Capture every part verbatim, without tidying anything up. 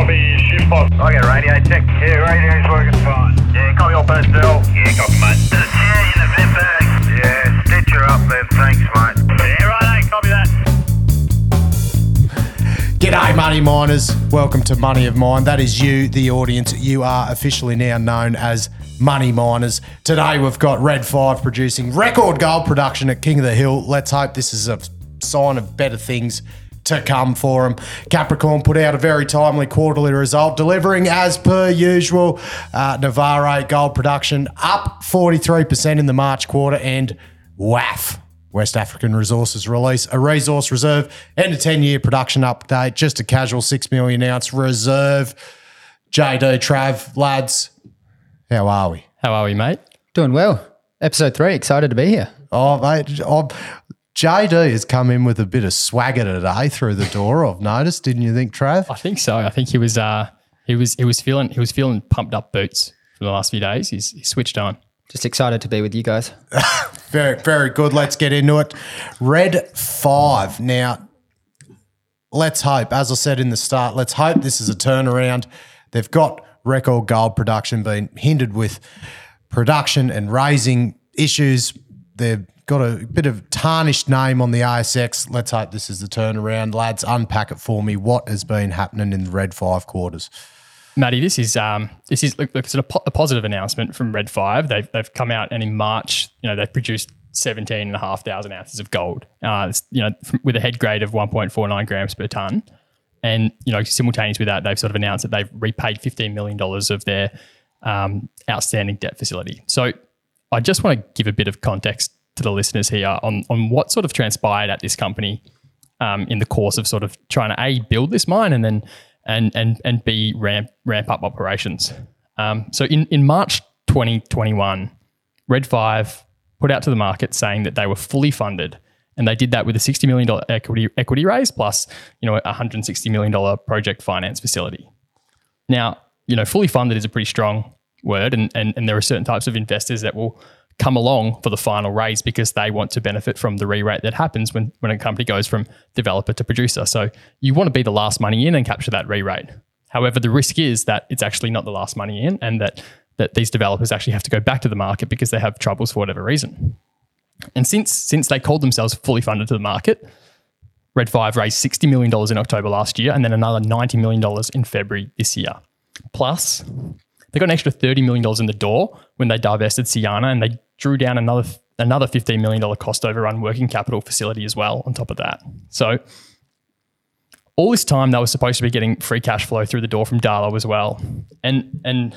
Copy, shift box. I got radio check. Yeah, radio's working fine. Yeah, copy all personnel. Yeah, copy, mate. There's a chair in the vent bag. Yeah, stitch her up there, thanks, mate. Yeah, right, copy that. G'day, Money Miners. Welcome to Money of Mine. That is you, the audience. You are officially now known as Money Miners. Today we've got Red Five producing record gold production at King of the Hill. Let's hope this is a sign of better things to come for them. Capricorn put out a very timely quarterly result, delivering as per usual. Uh, Navarre gold production up forty-three percent in the March quarter, and W A F, West African Resources, release a resource reserve and a ten-year production update. Just a casual six million ounce reserve. J D, Trav, lads, how are we? How are we, mate? Doing well. Episode three, excited to be here. Oh, mate, I'm... J D has come in with a bit of swagger today through the door, I've noticed, didn't you think, Trav? I think so. I think he was uh, he was he was feeling he was feeling pumped up boots for the last few days. He's he switched on. Just excited to be with you guys. Very, very good. Let's get into it. Red Five. Now, let's hope, as I said in the start, let's hope this is a turnaround. They've got record gold production, being hindered with production and raising issues. They're got a bit of tarnished name on the A S X. Let's hope this is the turnaround. Lads, unpack it for me. What has been happening in the Red Five quarters? Matty, this is um, this is look, look, it's a, po- a positive announcement from Red Five. They've they've come out, and in March, you know, they've produced seventeen and a half thousand ounces of gold. Uh, you know, from, with a head grade of one point four nine grams per ton, and you know, simultaneous with that, they've sort of announced that they've repaid fifteen million dollars of their um, outstanding debt facility. So, I just want to give a bit of context to the listeners here on, on what sort of transpired at this company um, in the course of sort of trying to A, build this mine, and then and and and B, ramp ramp up operations. Um, so in, in March twenty twenty-one, Red Five put out to the market saying that they were fully funded, and they did that with a sixty million dollars equity equity raise plus, you know, a one hundred sixty million dollars project finance facility. Now, you know, fully funded is a pretty strong word, and and, and there are certain types of investors that will come along for the final raise because they want to benefit from the re-rate that happens when, when a company goes from developer to producer. So you want to be the last money in and capture that re-rate. However, the risk is that it's actually not the last money in, and that that these developers actually have to go back to the market because they have troubles for whatever reason. And since since they called themselves fully funded to the market, Red Five raised sixty million dollars in October last year, and then another ninety million dollars in February this year. Plus, they got an extra thirty million dollars in the door when they divested Siyana, and they drew down another another fifteen million dollars cost overrun working capital facility as well on top of that. So all this time they were supposed to be getting free cash flow through the door from Darlow as well. And and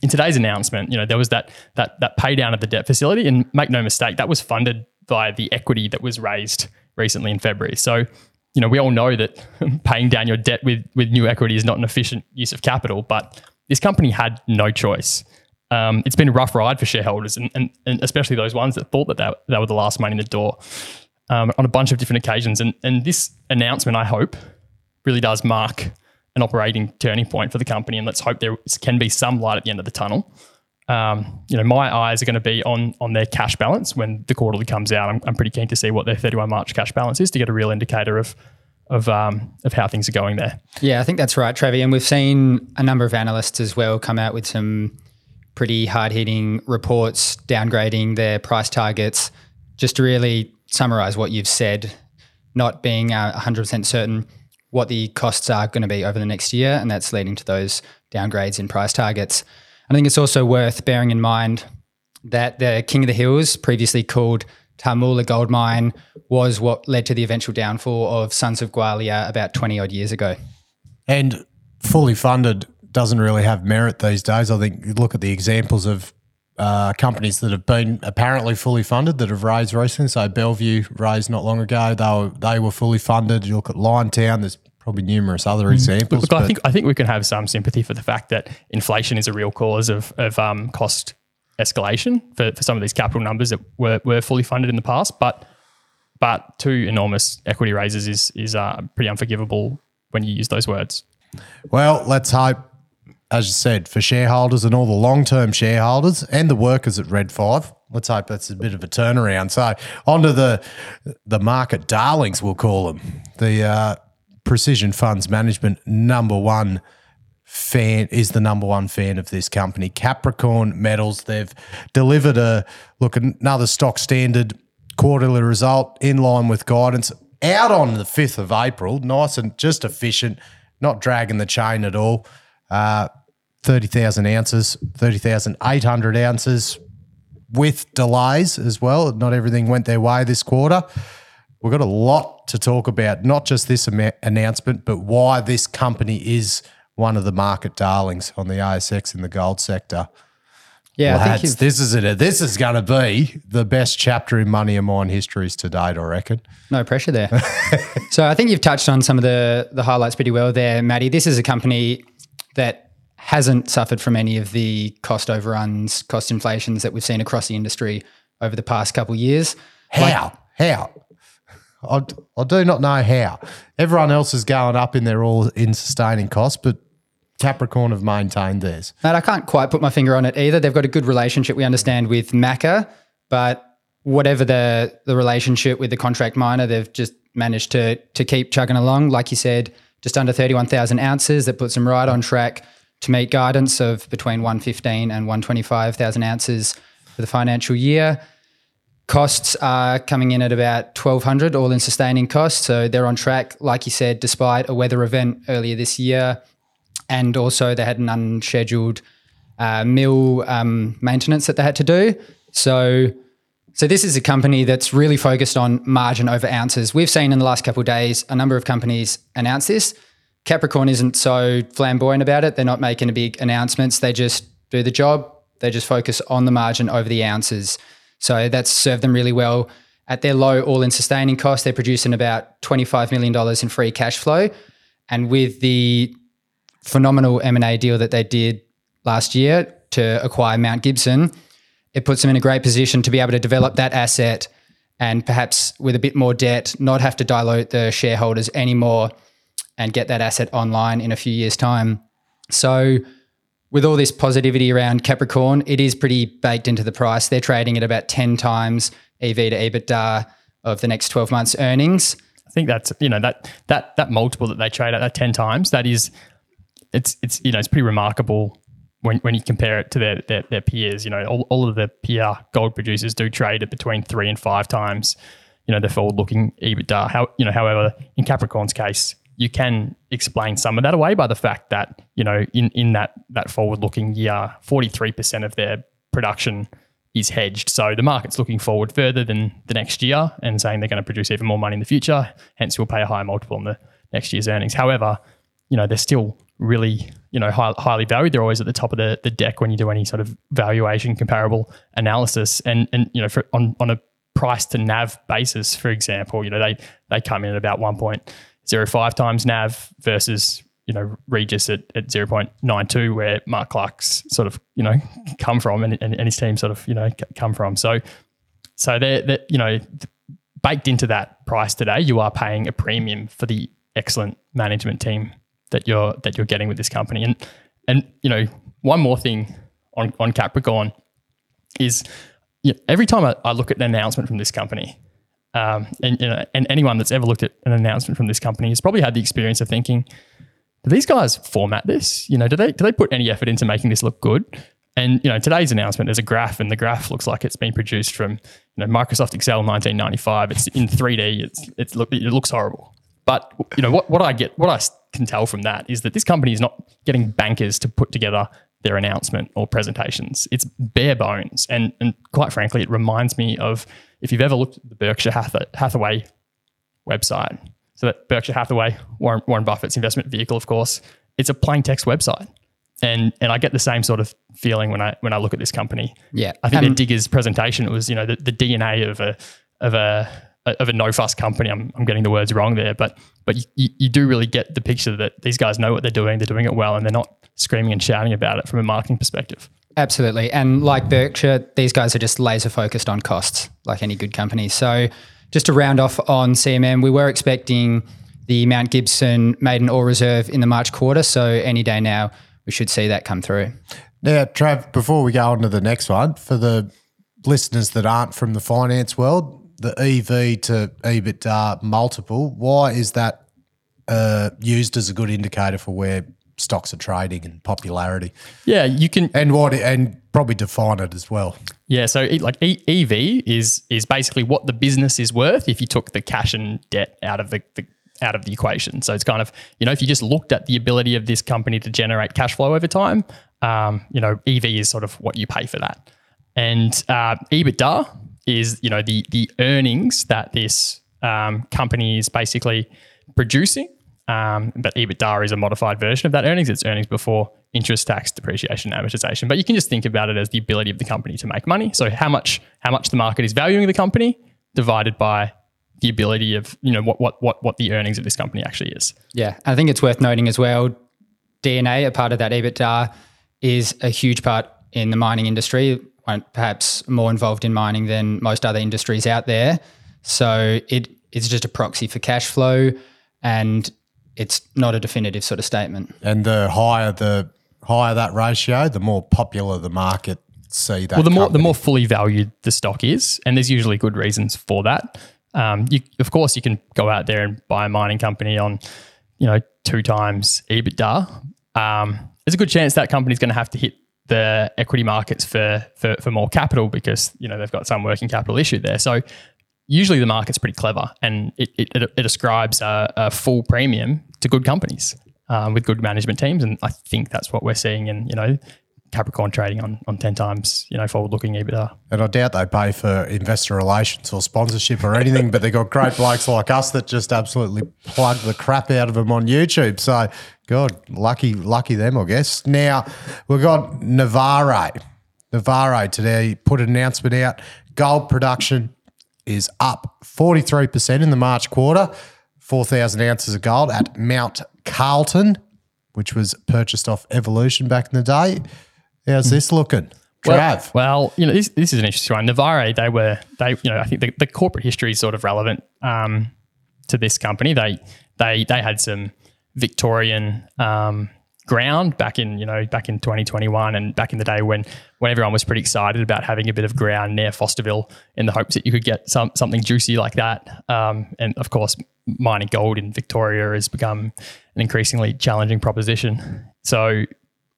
in today's announcement, you know, there was that that that pay down of the debt facility, and make no mistake, that was funded by the equity that was raised recently in February. So, you know, we all know that paying down your debt with with new equity is not an efficient use of capital, but this company had no choice. Um, it's been a rough ride for shareholders, and, and, and especially those ones that thought that they, they were the last money in the door um, on a bunch of different occasions. And, and this announcement, I hope, really does mark an operating turning point for the company, and let's hope there can be some light at the end of the tunnel. Um, you know, my eyes are going to be on on their cash balance when the quarterly comes out. I'm, I'm pretty keen to see what their thirty-first of March cash balance is to get a real indicator of Of um of how things are going there. Yeah, I think that's right, Trevi. And we've seen a number of analysts as well come out with some pretty hard-hitting reports downgrading their price targets. Just to really summarise what you've said, not being uh, one hundred percent certain what the costs are going to be over the next year, and that's leading to those downgrades in price targets. I think it's also worth bearing in mind that the King of the Hills, previously called Tarmoola Gold Mine, was what led to the eventual downfall of Sons of Gwalia about twenty odd years ago. And fully funded doesn't really have merit these days. I think you look at the examples of uh, companies that have been apparently fully funded that have raised recently. So Bellevue raised not long ago. They were they were fully funded. You look at Liontown. There's probably numerous other examples. Look, I think I think we can have some sympathy for the fact that inflation is a real cause of of um, cost escalation for, for some of these capital numbers that were, were fully funded in the past, but but two enormous equity raises is is uh, pretty unforgivable when you use those words. Well, let's hope, as you said, for shareholders and all the long-term shareholders and the workers at Red Five, let's hope that's a bit of a turnaround. So onto the the market darlings, we'll call them, the uh, Precision Funds Management number one fan, is the number one fan of this company, Capricorn Metals. They've delivered a look another stock standard quarterly result in line with guidance out on the fifth of April. Nice and just efficient, not dragging the chain at all. Uh, thirty thousand ounces, thirty thousand eight hundred ounces with delays as well. Not everything went their way this quarter. We've got a lot to talk about, not just this am- announcement, but why this company is one of the market darlings on the A S X in the gold sector. Yeah, Lads, I think this is it. This is going to be the best chapter in Money of Mine histories to date, I reckon. No pressure there. So I think you've touched on some of the, the highlights pretty well there, Matty. This is a company that hasn't suffered from any of the cost overruns, cost inflations that we've seen across the industry over the past couple of years. How? Like, how? I, I do not know how. Everyone else is going up in their all-in sustaining costs, but Capricorn have maintained theirs. And I can't quite put my finger on it either. They've got a good relationship, we understand, with M A C A, but whatever the, the relationship with the contract miner, they've just managed to, to keep chugging along. Like you said, just under thirty-one thousand ounces. That puts them right on track to meet guidance of between one fifteen and one twenty-five thousand ounces for the financial year. Costs are coming in at about twelve hundred all in sustaining costs. So they're on track, like you said, despite a weather event earlier this year. And also they had an unscheduled uh, mill um, maintenance that they had to do. So, so this is a company that's really focused on margin over ounces. We've seen in the last couple of days a number of companies announce this. Capricorn isn't so flamboyant about it. They're not making big announcements. They just do the job. They just focus on the margin over the ounces. So that's served them really well. At their low all-in sustaining cost, they're producing about twenty-five million dollars in free cash flow. And with the phenomenal M and A deal that they did last year to acquire Mount Gibson, it puts them in a great position to be able to develop that asset and perhaps with a bit more debt, not have to dilute the shareholders anymore, and get that asset online in a few years' time. So with all this positivity around Capricorn, it is pretty baked into the price. They're trading at about ten times E V to EBITDA of the next twelve months earnings. I think that's, you know, that that that multiple that they trade at, that ten times, that is, it's, it's you know, it's pretty remarkable when when you compare it to their their, their peers. You know, all, all of the peer gold producers do trade at between three and five times, you know, their forward-looking EBITDA. How, you know, however, in Capricorn's case, you can explain some of that away by the fact that, you know, in, in that that forward-looking year, forty-three percent of their production is hedged. So the market's looking forward further than the next year and saying they're going to produce even more money in the future, hence we'll pay a higher multiple on the next year's earnings. However, you know, they're still really, you know, high, highly valued. They're always at the top of the, the deck when you do any sort of valuation comparable analysis. And, and you know, for, on, on a price to N A V basis, for example, you know, they, they come in at about one point oh five times N A V versus, you know, Regis at, at zero point nine two, where Mark Clark's sort of, you know, come from and, and, and his team sort of, you know, come from. So, so they're, they're, you know, baked into that price today, you are paying a premium for the excellent management team that you're, that you're getting with this company. And, and, you know, one more thing on, on Capricorn is, you know, every time I, I look at an announcement from this company, Um, and, you know, and anyone that's ever looked at an announcement from this company has probably had the experience of thinking, do these guys format this? You know, do they do they put any effort into making this look good? And, you know, today's announcement, there's a graph, and the graph looks like it's been produced from, you know, Microsoft Excel nineteen ninety-five. It's in three D. It's it's look it looks horrible. But, you know, what what I get, what I can tell from that is that this company is not getting bankers to put together their announcement or presentations. It's bare bones, and and quite frankly, it reminds me of, if you've ever looked at the Berkshire Hathaway website. So that Berkshire Hathaway, Warren, Warren Buffett's investment vehicle, of course, it's a plain text website, and and I get the same sort of feeling when I when I look at this company. Yeah, I think um, the Digger's presentation, it was, you know, the, the D N A of a of a of a no fuss company. I'm I'm getting the words wrong there, but but you, you do really get the picture that these guys know what they're doing. They're doing it well, and they're not screaming and shouting about it from a marketing perspective. Absolutely. And like Berkshire, these guys are just laser focused on costs, like any good company. So just to round off on C M M, we were expecting the Mount Gibson maiden ore reserve in the March quarter. So any day now, we should see that come through. Now, Trav, before we go on to the next one, for the listeners that aren't from the finance world, the E V to EBITDA multiple, why is that uh, used as a good indicator for where stocks are trading and popularity. Yeah, you can, and what, and probably define it as well. Yeah, so like E V is is basically what the business is worth if you took the cash and debt out of the, the out of the equation. So it's kind of, you know, if you just looked at the ability of this company to generate cash flow over time, um, you know, E V is sort of what you pay for that, and uh, EBITDA is, you know, the the earnings that this um, company is basically producing. Um, but EBITDA is a modified version of that earnings. It's earnings before interest, tax, depreciation, amortization. But you can just think about it as the ability of the company to make money. So how much how much the market is valuing the company divided by the ability of, you know, what what what what the earnings of this company actually is. Yeah, I think it's worth noting as well, D and A, a part of that EBITDA, is a huge part in the mining industry, perhaps more involved in mining than most other industries out there. So it it's just a proxy for cash flow, and it's not a definitive sort of statement. And the higher the higher that ratio, the more popular the market see that. Well, the more company. the more fully valued the stock is, and there's usually good reasons for that. Um, you, of course, you can go out there and buy a mining company on, you know, two times EBITDA. Um, there's a good chance that company's going to have to hit the equity markets for, for for more capital because, you know, they've got some working capital issue there. So usually the market's pretty clever, and it it, it ascribes a, a full premium to good companies um, with good management teams, and I think that's what we're seeing in, you know, Capricorn trading on, on ten times, you know, forward-looking EBITDA. And I doubt they pay for investor relations or sponsorship or anything, but they've got great blokes like us that just absolutely plug the crap out of them on YouTube. So, God, lucky lucky them, I guess. Now, we've got Navarre. Navarre today put an announcement out. Gold production is up forty-three percent in the March quarter, four thousand ounces of gold at Mount Carlton, which was purchased off Evolution back in the day. How's this looking, Trav? Well, well, you know, this this is an interesting one. Navarre, they were, they, you know, I think the, the corporate history is sort of relevant um, to this company. They they they had some Victorian um, ground back in, you know, back in twenty twenty-one, and back in the day when when everyone was pretty excited about having a bit of ground near Fosterville in the hopes that you could get some something juicy like that. Um, and of course, mining gold in Victoria has become an increasingly challenging proposition. So,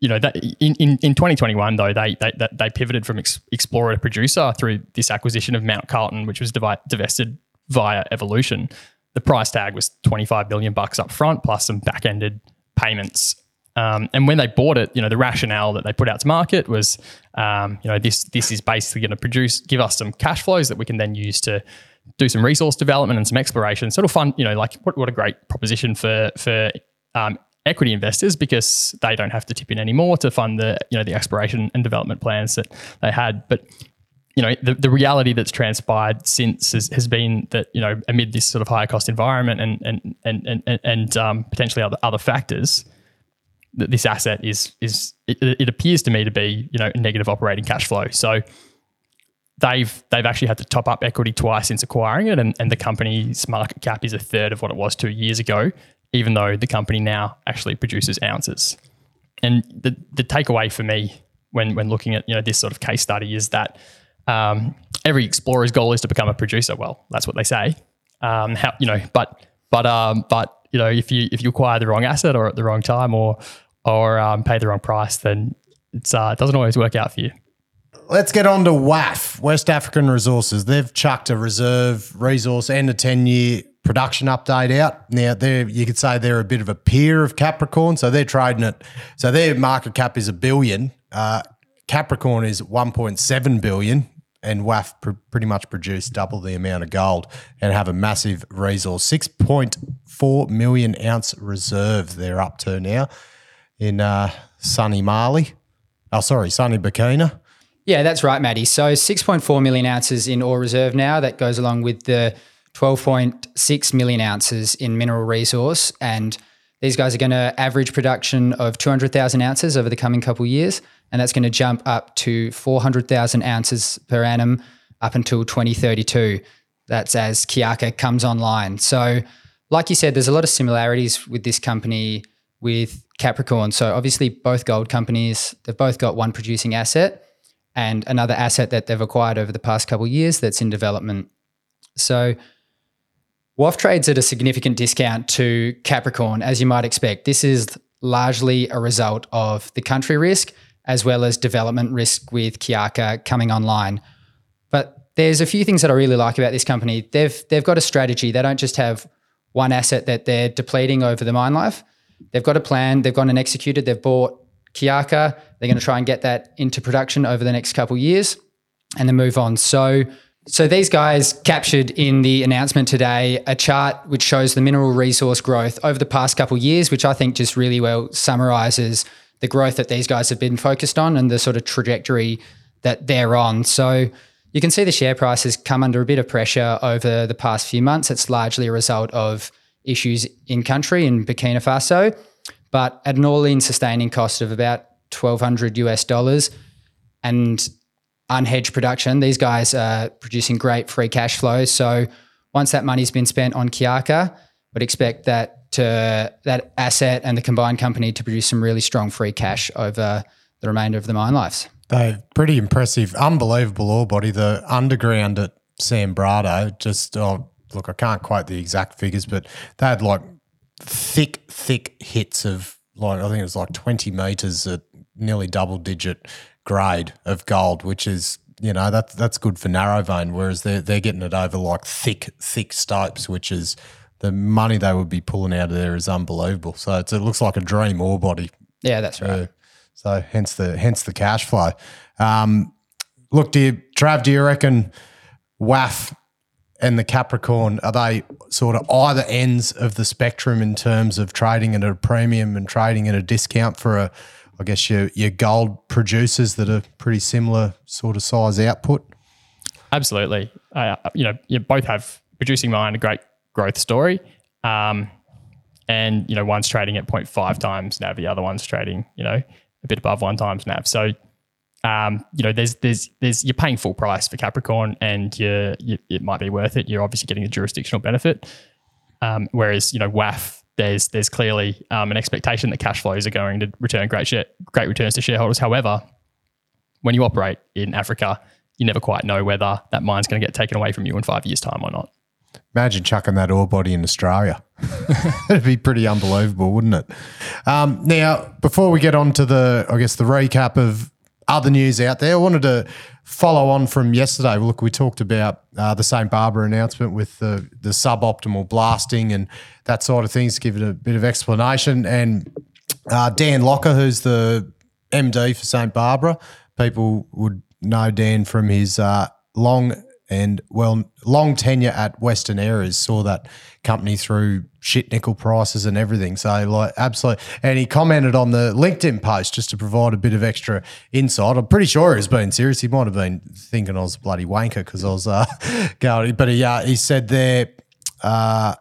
you know, that in, in, in twenty twenty-one, though, they they they pivoted from ex- explorer to producer through this acquisition of Mount Carlton, which was div- divested via Evolution. The price tag was twenty-five million bucks up front, plus some back-ended payments. Um, and when they bought it, you know, the rationale that they put out to market was, um, you know, this this is basically going to produce, give us some cash flows that we can then use to do some resource development and some exploration. Sort of fun, you know, like what what a great proposition for for. Um, equity investors, because they don't have to tip in anymore to fund the, you know, the exploration and development plans that they had. But, you know, the, the reality that's transpired since has, has been that, you know, amid this sort of higher cost environment and and and and and um, potentially other other factors, that this asset is is it, it appears to me to be, you know, negative operating cash flow. So they've they've actually had to top up equity twice since acquiring it, and, and the company's market cap is a third of what it was two years ago, even though the company now actually produces ounces. And the the takeaway for me when when looking at, you know, this sort of case study is that um, every explorer's goal is to become a producer. Well, that's what they say. Um, how, you know, but but um, but you know, if you if you acquire the wrong asset or at the wrong time or or um, pay the wrong price, then it's uh, it doesn't always work out for you. Let's get on to W A F, West African Resources. They've chucked a reserve, resource, and a ten-year production update out. Now, they're, you could say they're a bit of a peer of Capricorn, so they're trading it. So their market cap is a billion. Uh, Capricorn is one point seven billion, and W A F pr- pretty much produce double the amount of gold and have a massive resource, six point four million ounce reserve they're up to now in uh, sunny Mali. Oh, sorry, sunny Burkina. Yeah, that's right, Matty. So six point four million ounces in ore reserve now. That goes along with the twelve point six million ounces in mineral resource, and these guys are going to average production of two hundred thousand ounces over the coming couple of years, and that's going to jump up to four hundred thousand ounces per annum up until twenty thirty-two. That's as Kiaka comes online. So like you said, there's a lot of similarities with this company with Capricorn. So obviously both gold companies, they've both got one producing asset and another asset that they've acquired over the past couple of years that's in development. So W A F trades at a significant discount to Capricorn, as you might expect. This is largely a result of the country risk as well as development risk with Kiaka coming online. But there's a few things that I really like about this company. They've they've got a strategy. They don't just have one asset that they're depleting over the mine life. They've got a plan. They've gone and executed. They've bought Kiaka. They're going to try and get that into production over the next couple of years and then move on. So, so these guys captured in the announcement today a chart which shows the mineral resource growth over the past couple of years, which I think just really well summarizes the growth that these guys have been focused on and the sort of trajectory that they're on. So you can see the share price has come under a bit of pressure over the past few months. It's largely a result of issues in country in Burkina Faso, but at an all-in sustaining cost of about twelve hundred US dollars and unhedged production, these guys are producing great free cash flow. So once that money's been spent on Kiaka, would expect that to that asset and the combined company to produce some really strong free cash over the remainder of the mine lives. They're pretty impressive, unbelievable ore body. The underground at Sambrado, just oh, look, I can't quote the exact figures, but they had like thick, thick hits of like I think it was like twenty meters at nearly double-digit grade of gold, which is, you know, that's that's good for narrow vein. Whereas they're they're getting it over like thick, thick stopes, which is the money they would be pulling out of there is unbelievable. So it's, it looks like a dream ore body. Yeah, that's right. Uh, So hence the hence the cash flow. Um, look, do you, Trav, do you reckon W A F and the Capricorn, are they sort of either ends of the spectrum in terms of trading at a premium and trading at a discount for, a, I guess, your, your gold producers that are pretty similar sort of size output? Absolutely. Uh, you know, you both have producing mine, a great growth story. Um, and, you know, one's trading at zero point five times N A V, the other one's trading, you know, a bit above one times N A V. So, um, you know, there's, there's, there's, you're paying full price for Capricorn and you're, you, it might be worth it. You're obviously getting the jurisdictional benefit. Um, whereas, you know, W A F, there's, there's clearly um, an expectation that cash flows are going to return great share, great returns to shareholders. However, when you operate in Africa, you never quite know whether that mine's going to get taken away from you in five years' time or not. Imagine chucking that ore body in Australia. It'd be pretty unbelievable, wouldn't it? Um, now, before we get on to the, I guess, the recap of other news out there, I wanted to follow on from yesterday. Look, we talked about uh, the Saint Barbara announcement with the, the suboptimal blasting and that sort of things, to give it a bit of explanation. And uh, Dan Locker, who's the M D for Saint Barbara, people would know Dan from his uh, long And, well, long tenure at Western Areas, saw that company through shit nickel prices and everything. So, like, absolutely. And he commented on the LinkedIn post just to provide a bit of extra insight. I'm pretty sure he was being serious. He might have been thinking I was a bloody wanker because I was uh, going. But he, uh, he said there uh,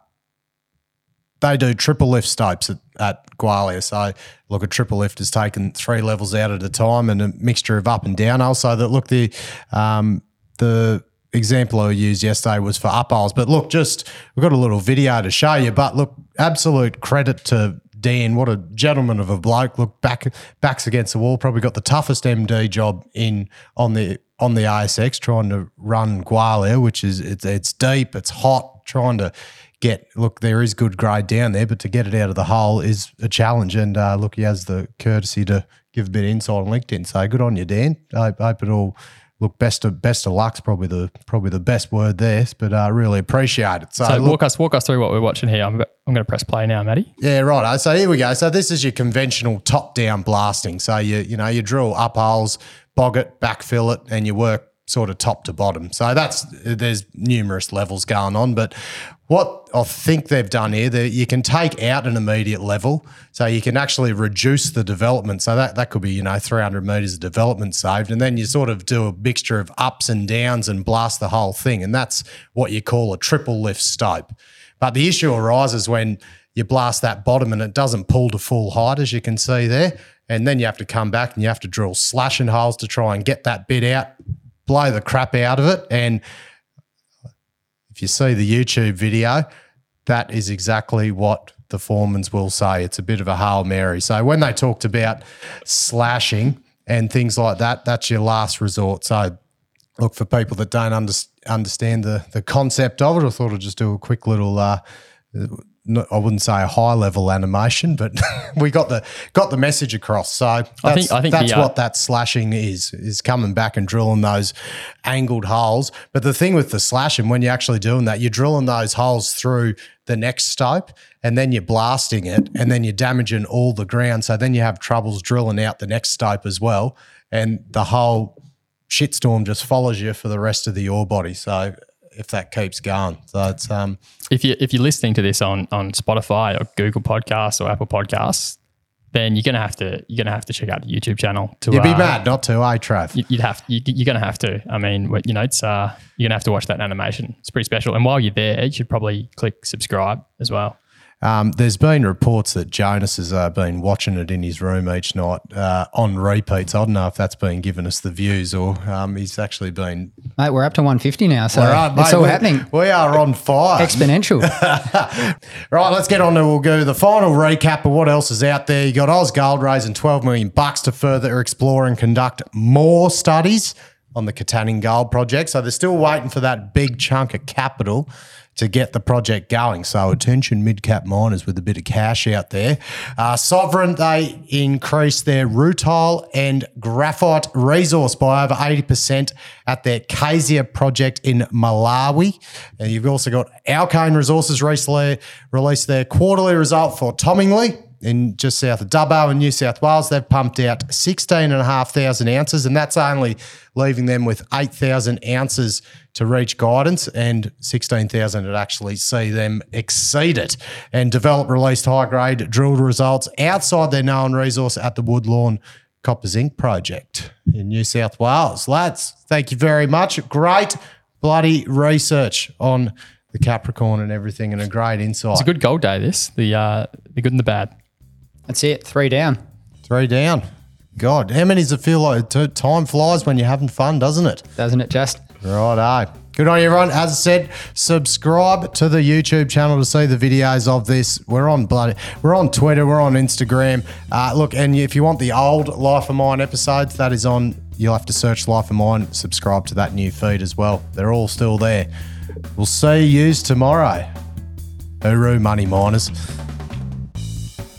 they do triple lift stopes at, at Gwalia. So, look, a triple lift is taken three levels out at a time and a mixture of up and down. Also, that look, the um, the – example I used yesterday was for uphills, but look, just we've got a little video to show you. But look, absolute credit to Dan. What a gentleman of a bloke. Look, back backs against the wall. Probably got the toughest M D job in on the on the A S X, trying to run Gwalia, which is it's it's deep, it's hot. Trying to get look, there is good grade down there, but to get it out of the hole is a challenge. And uh, look, he has the courtesy to give a bit of insight on LinkedIn. So good on you, Dan. I hope it all. Look, best of best of luck's probably the probably the best word there, but I uh, really appreciate it. So, so look, walk us walk us through what we're watching here. I'm I'm going to press play now, Matty. Yeah, right. So here we go. So this is your conventional top down blasting. So you you know you drill up holes, bog it, backfill it, and you work sort of top to bottom. So that's there's numerous levels going on, but what I think they've done here, that you can take out an immediate level, so you can actually reduce the development. So that, that could be, you know, three hundred metres of development saved, and then you sort of do a mixture of ups and downs and blast the whole thing, and that's what you call a triple lift stope. But the issue arises when you blast that bottom and it doesn't pull to full height, as you can see there, and then you have to come back and you have to drill slashing holes to try and get that bit out, blow the crap out of it, and if you see the YouTube video, that is exactly what the foremans will say. It's a bit of a Hail Mary. So when they talked about slashing and things like that, that's your last resort. So look, for people that don't under, understand the, the concept of it, I thought I'd just do a quick little uh, not, I wouldn't say a high level animation, but we got the got the message across. So that's, I think, I think that's the, uh, what that slashing is, is coming back and drilling those angled holes. But the thing with the slashing, when you're actually doing that, you're drilling those holes through the next stope and then you're blasting it and then you're damaging all the ground. So then you have troubles drilling out the next stope as well, and the whole shitstorm just follows you for the rest of the ore body. So if that keeps going. So it's um if you if you're listening to this on on Spotify or Google Podcasts or Apple Podcasts, then you're gonna have to you're gonna have to check out the YouTube channel. To you'd be uh, mad not to, eh, Trav? You'd have you, you're gonna have to. I mean, you know, it's uh you're gonna have to watch that animation. It's pretty special. And while you're there, you should probably click subscribe as well. Um, there's been reports that Jonas has uh, been watching it in his room each night uh, on repeats. I don't know if that's been giving us the views or um, he's actually been... Mate, we're up to one fifty now, so right, it's mate, all happening. We are on fire. Exponential. Right, let's get on to we'll go the final recap of what else is out there. You got Oz Gold raising twelve million bucks to further explore and conduct more studies on the Katanning Gold project. So they're still waiting for that big chunk of capital to get the project going. So attention mid-cap miners with a bit of cash out there. Uh, Sovereign, they increased their rutile and graphite resource by over eighty percent at their Kasia project in Malawi. And you've also got Alkane Resources recently released their quarterly result for Tomingley in just south of Dubbo in New South Wales. They've pumped out sixteen thousand five hundred ounces, and that's only leaving them with eight thousand ounces to reach guidance, and sixteen thousand would actually see them exceed it. And Develop released high-grade drilled results outside their known resource at the Woodlawn Copper Zinc Project in New South Wales. Lads, thank you very much. Great bloody research on the Capricorn and everything, and a great insight. It's a good gold day, this, the, uh, the good and the bad. That's it. Three down. Three down. God, how many does it feel like? Time flies when you're having fun, doesn't it? Doesn't it just? Righto. Good on you, everyone. As I said, subscribe to the YouTube channel to see the videos of this. We're on bloody, we're on Twitter, we're on Instagram. Uh, look, and if you want the old Life of Mine episodes, that is on. You'll have to search Life of Mine. Subscribe to that new feed as well. They're all still there. We'll see you tomorrow. Hooroo, money miners.